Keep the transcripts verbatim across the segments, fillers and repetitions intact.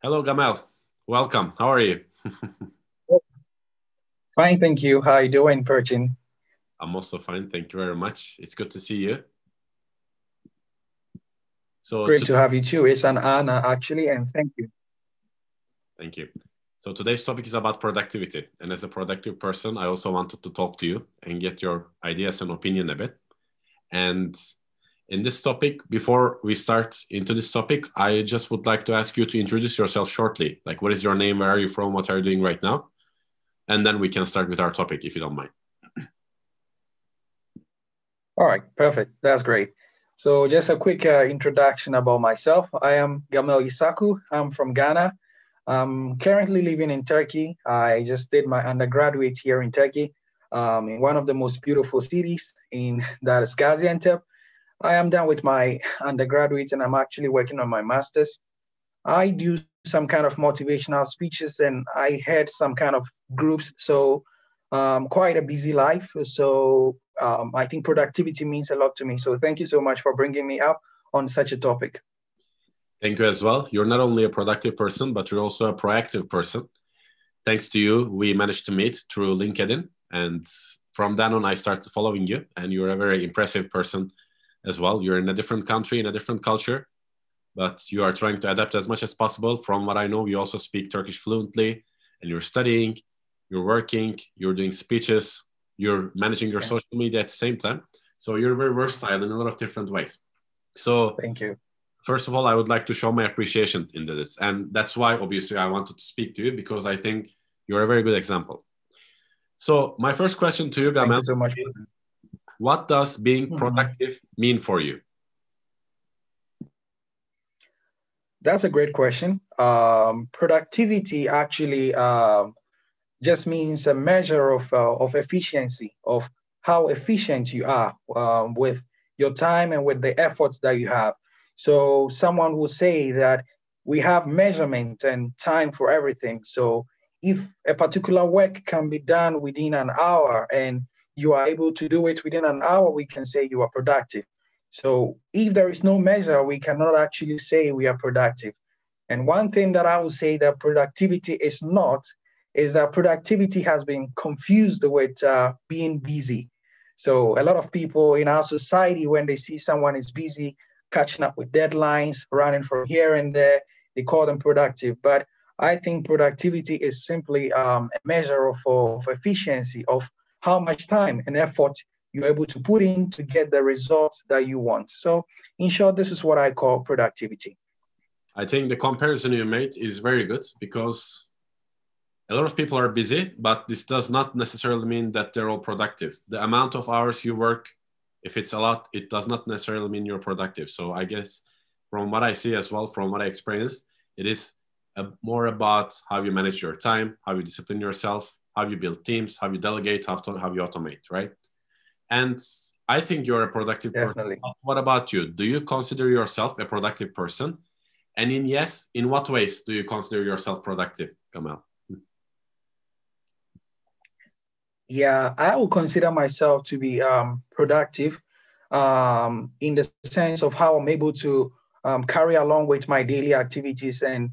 Hello, Gamal. Welcome. How are you? Fine, thank you. How are you doing, Perchin? I'm also fine. Thank you very much. It's good to see you. So Great to, to have you too. It's an honor, actually, and thank you. Thank you. So today's topic is about productivity. And as a productive person, I also wanted to talk to you and get your ideas and opinion a bit. And in this topic, before we start into this topic, I just would like to ask you to introduce yourself shortly. Like, what is your name? Where are you from? What are you doing right now? And then we can start with our topic, if you don't mind. All right, perfect. That's great. So just a quick uh, introduction about myself. I am Gamal Isaku. I'm from Ghana. I'm currently living in Turkey. I just did my undergraduate here in Turkey, um, in one of the most beautiful cities, in that is Gaziantep. I am done with my undergraduate and I'm actually working on my master's. I do some kind of motivational speeches and I head some kind of groups. So um, quite a busy life. So um, I think productivity means a lot to me. So thank you so much for bringing me up on such a topic. Thank you as well. You're not only a productive person, but you're also a proactive person. Thanks to you, we managed to meet through LinkedIn. And from then on, I started following you and you're a very impressive person as well. You're in a different country, in a different culture, but you are trying to adapt as much as possible. From what I know, you also speak Turkish fluently and you're studying, you're working, you're doing speeches, you're managing your social media at the same time. So you're very versatile in a lot of different ways. So thank you. First of all, I would like to show my appreciation into this. And that's why obviously I wanted to speak to you, because I think you're a very good example. So my first question to you, Gamal. Thank you so much. What does being productive mean for you? That's a great question. Um, productivity actually uh, just means a measure of, uh, of efficiency, of how efficient you are um, with your time and with the efforts that you have. So someone will say that we have measurement and time for everything. So if a particular work can be done within an hour and you are able to do it within an hour, we can say you are productive. So if there is no measure, we cannot actually say we are productive. And one thing that I will say that productivity is not, is that productivity has been confused with uh, being busy. So a lot of people in our society, when they see someone is busy, catching up with deadlines, running from here and there, they call them productive. But I think productivity is simply um, a measure of, of efficiency, of how much time and effort you're able to put in to get the results that you want. So in short, this is what I call productivity. I think the comparison you made is very good, because a lot of people are busy, but this does not necessarily mean that they're all productive. The amount of hours you work, if it's a lot, it does not necessarily mean you're productive. So I guess from what I see as well, from what I experience, it is a, more about how you manage your time, how you discipline yourself, how you build teams, how you delegate, how, to, how you automate, right? And I think you're a productive Definitely. person. What about you? Do you consider yourself a productive person? And in yes, in what ways do you consider yourself productive, Gamal? Yeah, I would consider myself to be um, productive um, in the sense of how I'm able to um, carry along with my daily activities, and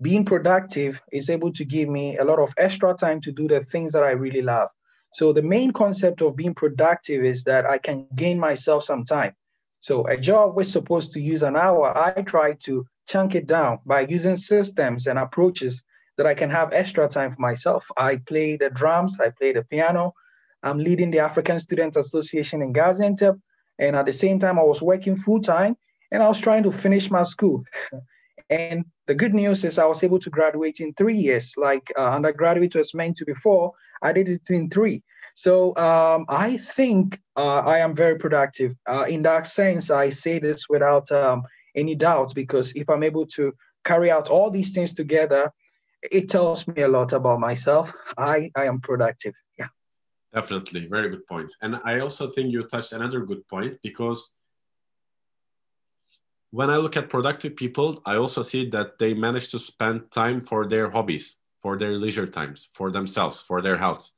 being productive is able to give me a lot of extra time to do the things that I really love. So the main concept of being productive is that I can gain myself some time. So a job was supposed to use an hour, I try to chunk it down by using systems and approaches that I can have extra time for myself. I play the drums, I play the piano. I'm leading the African Students Association in Gaziantep. And at the same time, I was working full time and I was trying to finish my school. And the good news is I was able to graduate in three years, like uh, undergraduate was meant to be four. I did it in three. So um, I think uh, I am very productive. Uh, in that sense, I say this without um, any doubt, because if I'm able to carry out all these things together, it tells me a lot about myself. I, I am productive. Yeah, definitely. Very good point. And I also think you touched another good point, because when I look at productive people, I also see that they manage to spend time for their hobbies, for their leisure times, for themselves, for their health.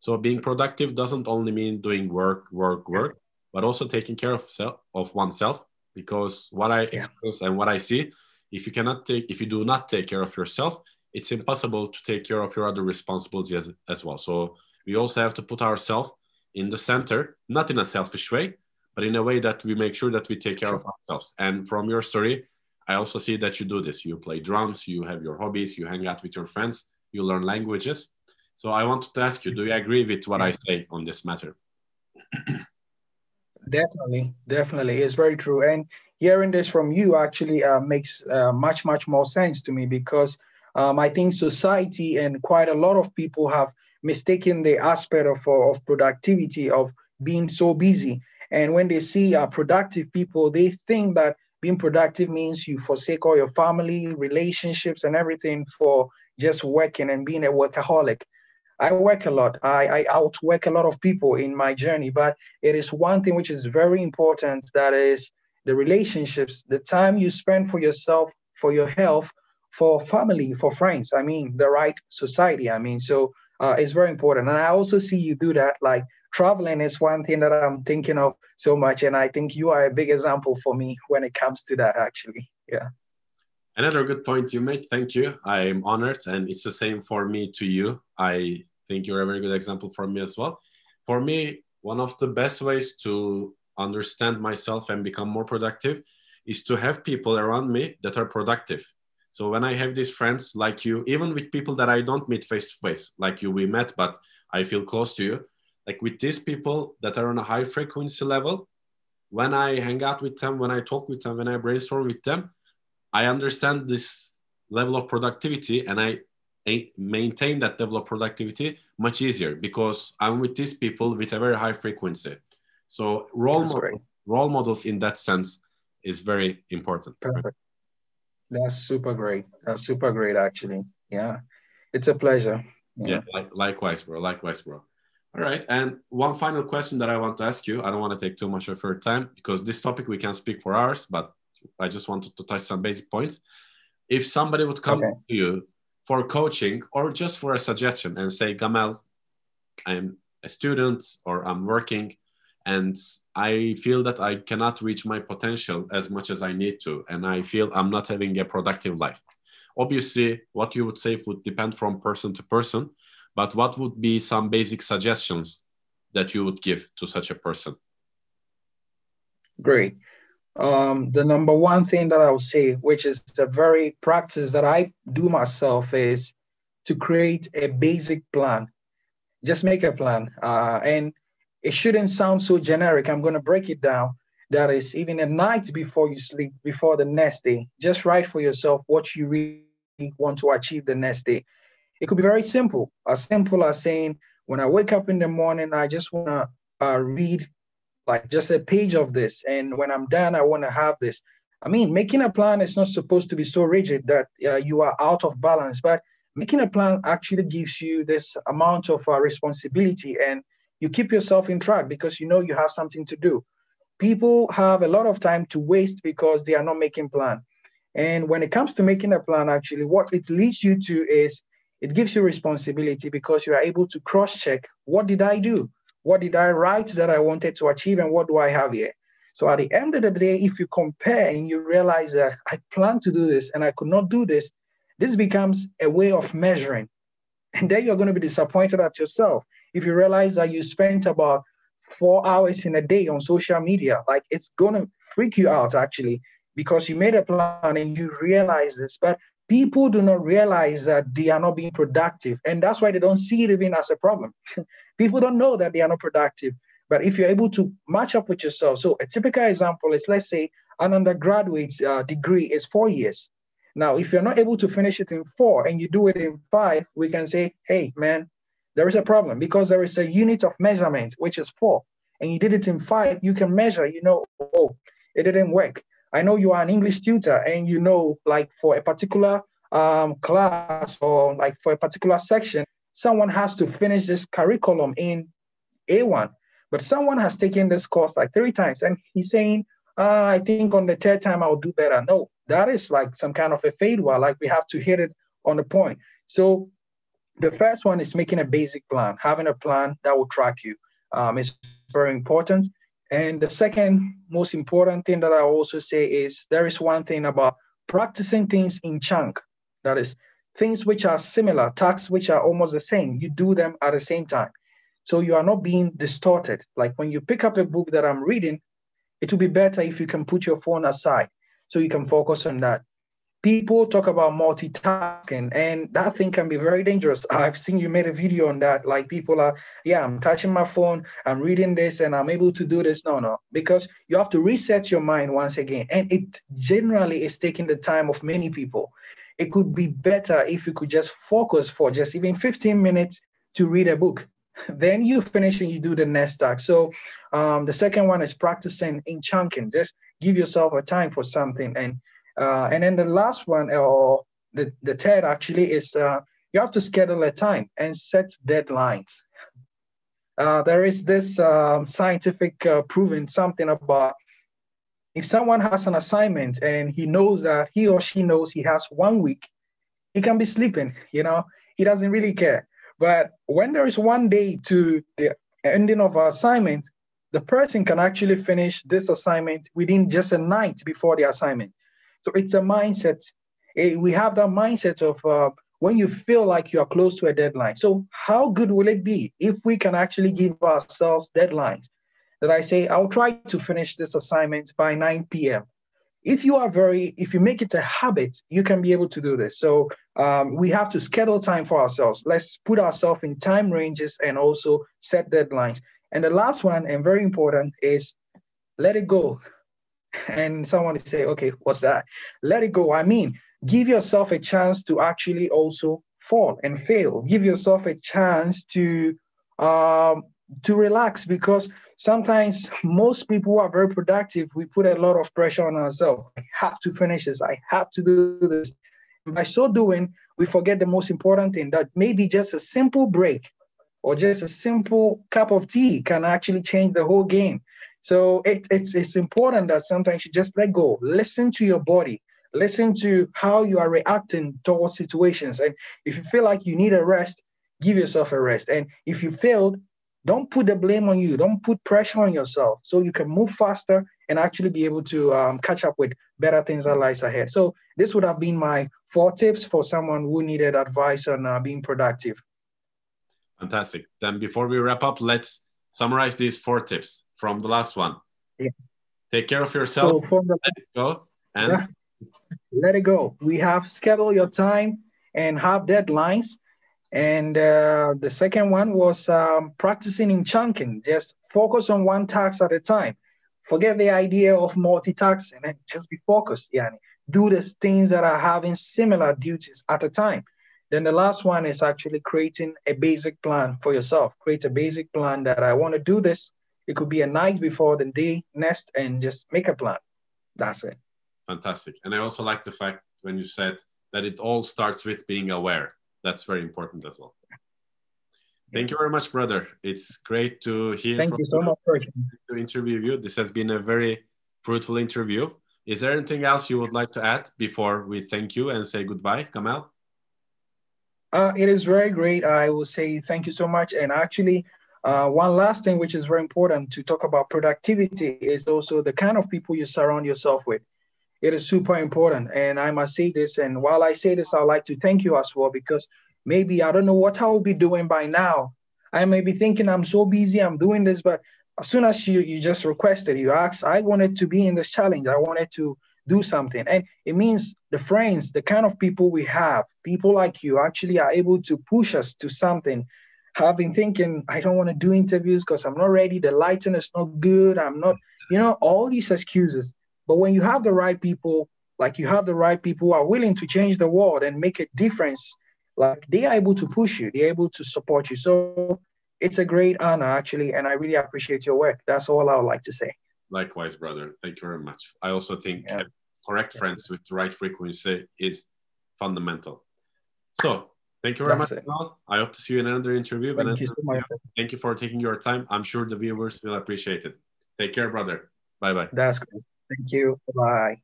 So being productive doesn't only mean doing work, work, work, but also taking care of self, of oneself, because what I yeah. experience and what I see If you cannot take, if you do not take care of yourself, it's impossible to take care of your other responsibilities as, as well. So we also have to put ourselves in the center, not in a selfish way, but in a way that we make sure that we take care of ourselves. And from your story, I also see that you do this. You play drums, you have your hobbies, you hang out with your friends, you learn languages. So I wanted to ask you, do you agree with what I say on this matter? Definitely, definitely. It's very true. And hearing this from you actually uh, makes uh, much, much more sense to me, because um, I think society and quite a lot of people have mistaken the aspect of, of productivity, of being so busy. And when they see uh, productive people, they think that being productive means you forsake all your family, relationships, and everything for just working and being a workaholic. I work a lot. I, I outwork a lot of people in my journey, but it is one thing which is very important, that is the relationships, the time you spend for yourself, for your health, for family, for friends. I mean, the right society. I mean, so uh, it's very important. And I also see you do that. Like traveling is one thing that I'm thinking of so much. And I think you are a big example for me when it comes to that, actually. Yeah. Another good point you made. Thank you. I'm honored. And it's the same for me to you. I think you're a very good example for me as well. For me, one of the best ways to understand myself and become more productive is to have people around me that are productive. So when I have these friends like you, even with people that I don't meet face to face, like you, we met, but I feel close to you. Like with these people that are on a high frequency level, when I hang out with them, when I talk with them, when I brainstorm with them, I understand this level of productivity, and I maintain that level of productivity much easier because I'm with these people with a very high frequency. So role, model, role models in that sense is very important. Perfect. That's super great. That's super great, actually. Yeah. It's a pleasure. Yeah. yeah likewise, bro. Likewise, bro. All right. And one final question that I want to ask you. I don't want to take too much of your time because this topic we can speak for hours, but I just wanted to touch some basic points. If somebody would come okay. to you for coaching or just for a suggestion and say, Gamal, I'm a student or I'm working and I feel that I cannot reach my potential as much as I need to, and I feel I'm not having a productive life. Obviously, what you would say would depend from person to person, but what would be some basic suggestions that you would give to such a person? Great. Um, the number one thing that I would say, which is the very practice that I do myself, is to create a basic plan. Just make a plan. Uh, and it shouldn't sound so generic. I'm going to break it down. That is, even a night before you sleep, before the next day, just write for yourself what you really want to achieve the next day. It could be very simple, as simple as saying, when I wake up in the morning, I just want to uh, read like just a page of this. And when I'm done, I want to have this. I mean, making a plan is not supposed to be so rigid that uh, you are out of balance, but making a plan actually gives you this amount of uh, responsibility, and you keep yourself in track because you know you have something to do. People have a lot of time to waste because they are not making a plan. And when it comes to making a plan, actually, what it leads you to is it gives you responsibility because you are able to cross-check, what did I do? What did I write that I wanted to achieve, and what do I have here? So at the end of the day, if you compare and you realize that I planned to do this and I could not do this, this becomes a way of measuring. And then you're going to be disappointed at yourself if you realize that you spent about four hours in a day on social media. Like, it's going to freak you out, actually, because you made a plan and you realize this. But people do not realize that they are not being productive. And that's why they don't see it even as a problem. People don't know that they are not productive. But if you're able to match up with yourself. So a typical example is, let's say, an undergraduate uh, degree is four years. Now, if you're not able to finish it in four and you do it in five, we can say, hey, man, there is a problem, because there is a unit of measurement, which is four. And you did it in five, you can measure, you know, oh, it didn't work. I know you are an English tutor, and you know, like for a particular um, class or like for a particular section, someone has to finish this curriculum in A one. But someone has taken this course like three times, and he's saying, uh, I think on the third time I'll do better. No, that is like some kind of a failure. Like, we have to hit it on the point. So the first one is making a basic plan, having a plan that will track you um, is very important. And the second most important thing that I also say is, there is one thing about practicing things in chunk, that is, things which are similar, tasks which are almost the same, you do them at the same time. So you are not being distorted. Like when you pick up a book that I'm reading, it will be better if you can put your phone aside so you can focus on that. People talk about multitasking, and that thing can be very dangerous. I've seen you made a video on that. Like people are, yeah, I'm touching my phone, I'm reading this, and I'm able to do this. No, no, because you have to reset your mind once again. And it generally is taking the time of many people. It could be better if you could just focus for just even fifteen minutes to read a book. Then you finish and you do the next task. So um, the second one is practicing in chunking. Just give yourself a time for something. And uh, and then the last one, or the, the third actually, is uh, you have to schedule a time and set deadlines. Uh, there is this um, scientific uh, proven something about if someone has an assignment and he knows that he or she knows he has one week, he can be sleeping, you know, he doesn't really care. But when there is one day to the ending of our assignment, the person can actually finish this assignment within just a night before the assignment. So it's a mindset. We have that mindset of uh, when you feel like you are close to a deadline. So how good will it be if we can actually give ourselves deadlines? That I say, I'll try to finish this assignment by nine p.m. If you are very, if you make it a habit, you can be able to do this. So um, we have to schedule time for ourselves. Let's put ourselves in time ranges and also set deadlines. And the last one, and very important, is let it go. And someone would say, okay, what's that? Let it go. I mean, give yourself a chance to actually also fall and fail. Give yourself a chance to um, to relax, because sometimes most people who are very productive, we put a lot of pressure on ourselves. I have to finish this. I have to do this. And by so doing, we forget the most important thing, that maybe just a simple break or just a simple cup of tea can actually change the whole game. So it, it's, it's important that sometimes you just let go, listen to your body, listen to how you are reacting towards situations. And if you feel like you need a rest, give yourself a rest. And if you failed, don't put the blame on you. Don't put pressure on yourself, so you can move faster and actually be able to um, catch up with better things that lies ahead. So this would have been my four tips for someone who needed advice on uh, being productive. Fantastic. Then before we wrap up, let's summarize these four tips from the last one. Yeah. Take care of yourself. So from the, let it go. And yeah, let it go. We have schedule your time and have deadlines. And uh, the second one was um, practicing in chunking. Just focus on one task at a time. Forget the idea of multitasking and just be focused. Yani. Do the things that are having similar duties at a time. Then the last one is actually creating a basic plan for yourself. Create a basic plan that I want to do this. It could be a night before the day next, and just make a plan. That's it. Fantastic. And I also like the fact when you said that it all starts with being aware. That's very important as well. Thank you very much, brother. It's great to hear. Thank from you so much. To interview you. This has been a very fruitful interview. Is there anything else you would like to add before we thank you and say goodbye, Gamal? Uh, it is very great. I will say thank you so much. And actually, uh, one last thing which is very important to talk about productivity is also the kind of people you surround yourself with. It is super important. And I must say this. And while I say this, I'd like to thank you as well, because maybe I don't know what I will be doing by now. I may be thinking I'm so busy, I'm doing this. But as soon as you, you just requested, you asked, I wanted to be in this challenge. I wanted to do something. And it means the friends, the kind of people we have, people like you actually are able to push us to something. I've been thinking, I don't want to do interviews because I'm not ready. The lighting is not good. I'm not, you know, all these excuses. But when you have the right people, like you have the right people who are willing to change the world and make a difference, like they are able to push you, they're able to support you. So it's a great honor, actually. And I really appreciate your work. That's all I would like to say. Likewise, brother. Thank you very much. I also think yeah. correct yeah. friends with the right frequency is fundamental. So thank you very That's much. I hope to see you in another interview. Thank another you so much. Thank you for taking your time. I'm sure the viewers will appreciate it. Take care, brother. Bye-bye. That's great. Thank you. Bye.